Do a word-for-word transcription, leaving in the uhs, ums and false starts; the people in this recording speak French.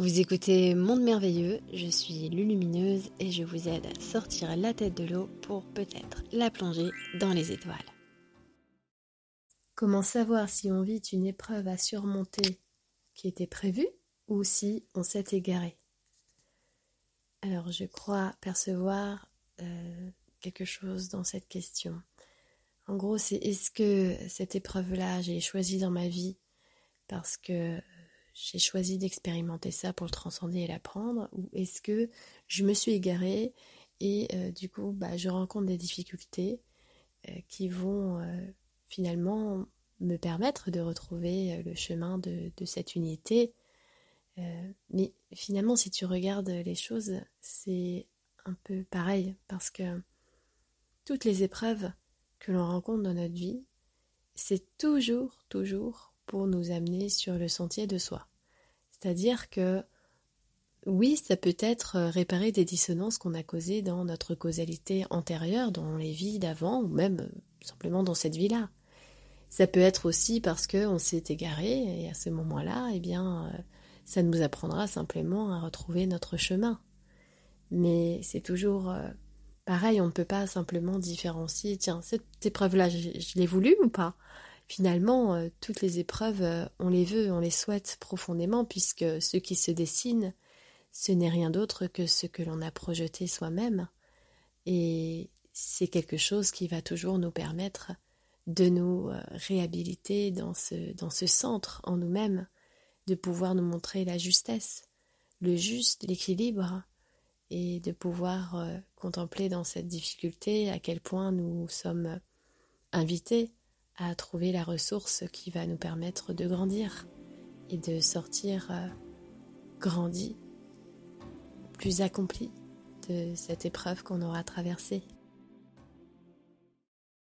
Vous écoutez Monde merveilleux, je suis lulumineuse et je vous aide à sortir la tête de l'eau pour peut-être la plonger dans les étoiles. Comment savoir si on vit une épreuve à surmonter qui était prévue ou si on s'est égaré? Alors je crois percevoir euh, quelque chose dans cette question. En gros, c'est est-ce que cette épreuve-là, j'ai choisi dans ma vie parce que j'ai choisi d'expérimenter ça pour le transcender et l'apprendre, ou est-ce que je me suis égarée et euh, du coup bah, je rencontre des difficultés euh, qui vont euh, finalement me permettre de retrouver le chemin de, de cette unité. Euh, mais finalement, si tu regardes les choses, c'est un peu pareil, parce que toutes les épreuves que l'on rencontre dans notre vie, c'est toujours, toujours pour nous amener sur le sentier de soi. C'est-à-dire que, oui, ça peut être réparer des dissonances qu'on a causées dans notre causalité antérieure, dans les vies d'avant, ou même simplement dans cette vie-là. Ça peut être aussi parce qu'on s'est égaré, et à ce moment-là, eh bien, ça nous apprendra simplement à retrouver notre chemin. Mais c'est toujours pareil, on ne peut pas simplement différencier, tiens, cette épreuve-là, je, je l'ai voulu ou pas ? Finalement, toutes les épreuves, on les veut, on les souhaite profondément, puisque ce qui se dessine, ce n'est rien d'autre que ce que l'on a projeté soi-même. Et c'est quelque chose qui va toujours nous permettre de nous réhabiliter dans ce, dans ce centre en nous-mêmes, de pouvoir nous montrer la justesse, le juste, l'équilibre, et de pouvoir contempler dans cette difficulté à quel point nous sommes invités à trouver la ressource qui va nous permettre de grandir et de sortir euh, grandi, plus accompli de cette épreuve qu'on aura traversée.